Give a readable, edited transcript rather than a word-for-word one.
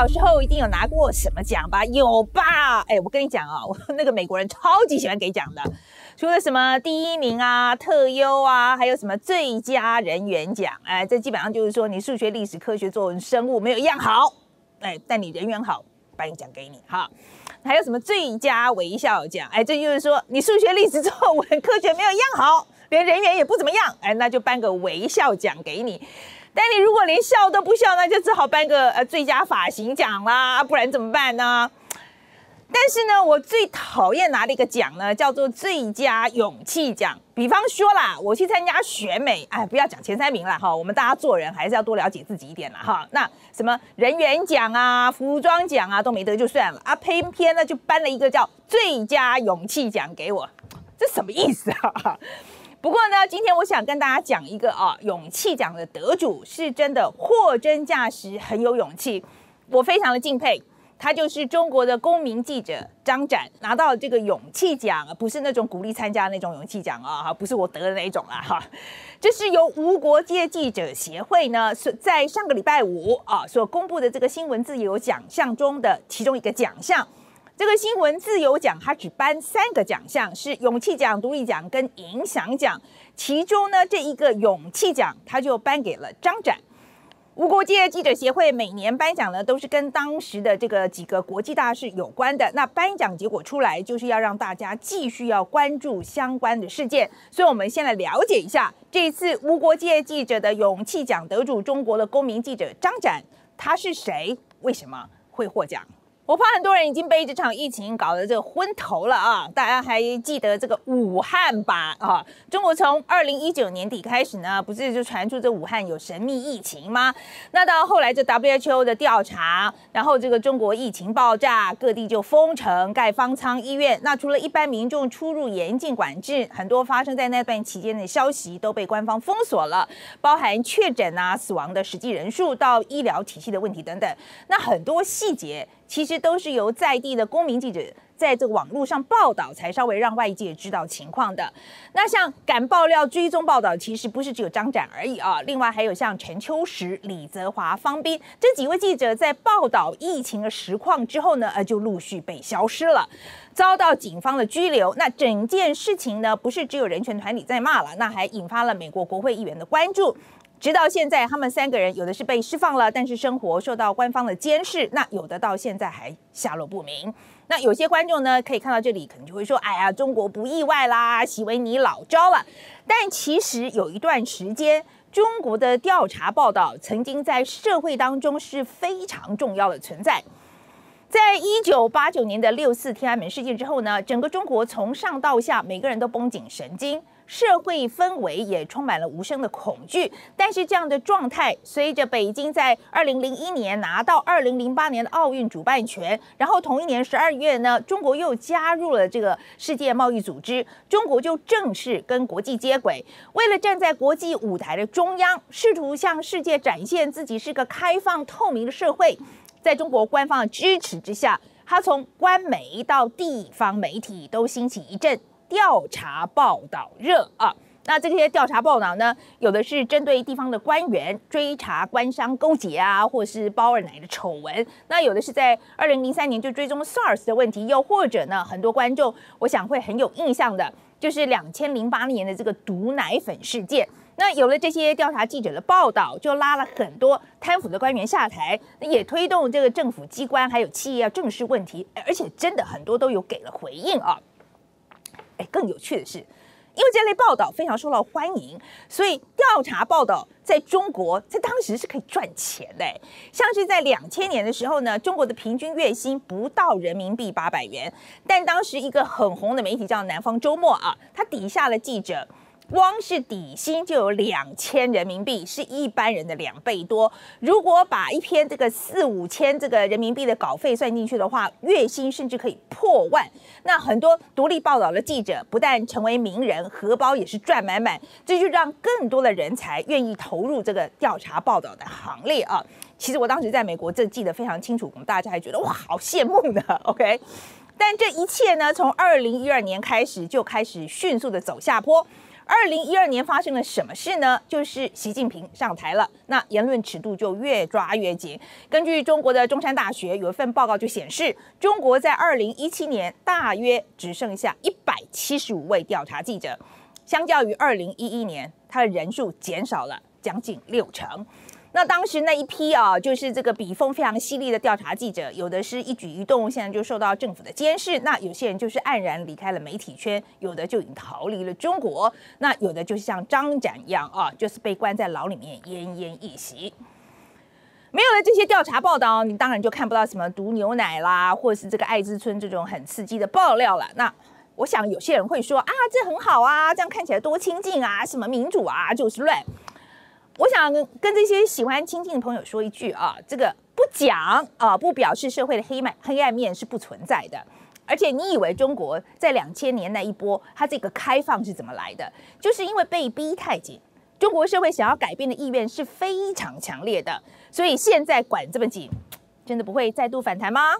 小时候一定有拿过什么奖吧？有吧？哎，我跟你讲啊，我那个美国人超级喜欢给奖的，除了什么第一名啊、特优啊，还有什么最佳人员奖。哎，这基本上就是说你数学、历史、科学、作文、生物没有一样好，哎，但你人缘好，颁个奖给你哈。还有什么最佳微笑奖？哎，这就是说你数学、历史、作文、科学没有一样好，连人缘也不怎么样，哎，那就颁个微笑奖给你。 但你如果连笑都不笑，那就只好颁个最佳发型奖啦，不然怎么办呢？但是呢，我最讨厌拿的一个奖呢，叫做最佳勇气奖。比方说啦，我去参加选美，哎，不要讲前3名啦哈，我们大家做人还是要多了解自己一点啦哈。那什么人员奖啊、服装奖啊都没得就算了啊，偏偏呢就颁了一个叫最佳勇气奖给我，这什么意思啊？ 不过呢，今天我想跟大家讲一个啊，勇气奖的得主是真的货真价实，很有勇气，我非常的敬佩。他就是中国的公民记者张展，拿到这个勇气奖，不是那种鼓励参加那种勇气奖啊，不是我得的那一种啦哈。这是由无国界记者协会呢，在上个礼拜5啊所公布的这个新闻自由奖项中的其中一个奖项。 这个新闻自由奖，它只颁3个奖项，是勇气奖、独立奖跟影响奖。其中呢，这一个勇气奖，它就颁给了张展。无国界记者协会每年颁奖呢，都是跟当时的这个几个国际大事有关的。那颁奖结果出来，就是要让大家继续要关注相关的事件。所以，我们先来了解一下这一次无国界记者的勇气奖得主，中国的公民记者张展，他是谁？为什么会获奖？ 我怕很多人已经被这场疫情搞得这个昏头了啊！大家还记得这个武汉吧？啊，中国从2019年底开始呢，不是就传出这武汉有神秘疫情吗？那到后来这 WHO 的调查，然后这个中国疫情爆炸，各地就封城、盖方舱医院。那除了一般民众出入严禁管制，很多发生在那段期间的消息都被官方封锁了，包含确诊啊、死亡的实际人数到医疗体系的问题等等。那很多细节。 其实都是由在地的公民记者在这个网络上报道，才稍微让外界知道情况的。那像敢爆料、追踪报道，其实不是只有张展而已啊。另外还有像陈秋实、李泽华、方斌这几位记者，在报道疫情的实况之后呢，就陆续被消失了，遭到警方的拘留。那整件事情呢，不是只有人权团体在骂了，那还引发了美国国会议员的关注。 直到现在，他们3个人有的是被释放了，但是生活受到官方的监视；那有的到现在还下落不明。那有些观众呢，可以看到这里，可能就会说：“哎呀，中国不意外啦，习维尼老招了。”但其实有一段时间，中国的调查报道曾经在社会当中是非常重要的存在。 在1989年的64天安门事件之后呢，整个中国从上到下，每个人都绷紧神经，社会氛围也充满了无声的恐惧。但是这样的状态，随着北京在2001年拿到2008年的奥运主办权，然后同一年12月呢，中国又加入了这个世界贸易组织，中国就正式跟国际接轨。为了站在国际舞台的中央，试图向世界展现自己是个开放透明的社会。 在中国官方的支持之下，他从官媒到地方媒体都兴起一阵调查报道热啊。那这些调查报道呢，有的是针对地方的官员追查官商勾结啊，或是包二奶的丑闻；那有的是在2003年就追踪 SARS 的问题，又或者呢，很多观众我想会很有印象的，就是2008年的这个毒奶粉事件。 那有了这些调查记者的报道，就拉了很多贪腐的官员下台，也推动这个政府机关还有企业要正视问题，而且真的很多都有给了回应啊。哎，更有趣的是，因为这类报道非常受到欢迎，所以调查报道在中国在当时是可以赚钱的。像是在2000年的时候呢，中国的平均月薪不到人民币800元，但当时一个很红的媒体叫《南方周末》啊，它底下的记者。 光是底薪就有2000人民币，是一般人的2倍多。如果把一篇这个4、5千这个人民币的稿费算进去的话，月薪甚至可以破万。那很多独立报道的记者不但成为名人，荷包也是赚满满，这就让更多的人才愿意投入这个调查报道的行列啊。其实我当时在美国，这记得非常清楚，我们大家还觉得哇，好羡慕呢。OK， 但这一切呢，从2012年开始就开始迅速的走下坡。2012年发生了什么事呢？就是习近平上台了，那言论尺度就越抓越紧。根据中国的中山大学有一份报告就显示，中国在2017年大约只剩下175位调查记者，相较于2011年，他的人数减少了将近60%。 那当时那一批就是这个笔锋非常犀利的调查记者，有的是一举一动现在就受到政府的监视，那有些人就是黯然离开了媒体圈，有的就已经逃离了中国，那有的就是像张展一样就是被关在牢里面奄奄一息。没有了这些调查报道，你当然就看不到什么毒牛奶啦，或者是这个艾滋村这种很刺激的爆料了。那我想有些人会说啊，这很好啊，这样看起来多亲近啊，什么民主啊，就是乱。 我想跟这些喜欢亲近的朋友说一句这个不讲不表示社会的黑暗面是不存在的。而且你以为中国在2000年那一波，它这个开放是怎么来的？就是因为被逼太紧，中国社会想要改变的意愿是非常强烈的，所以现在管这么紧，真的不会再度反弹吗？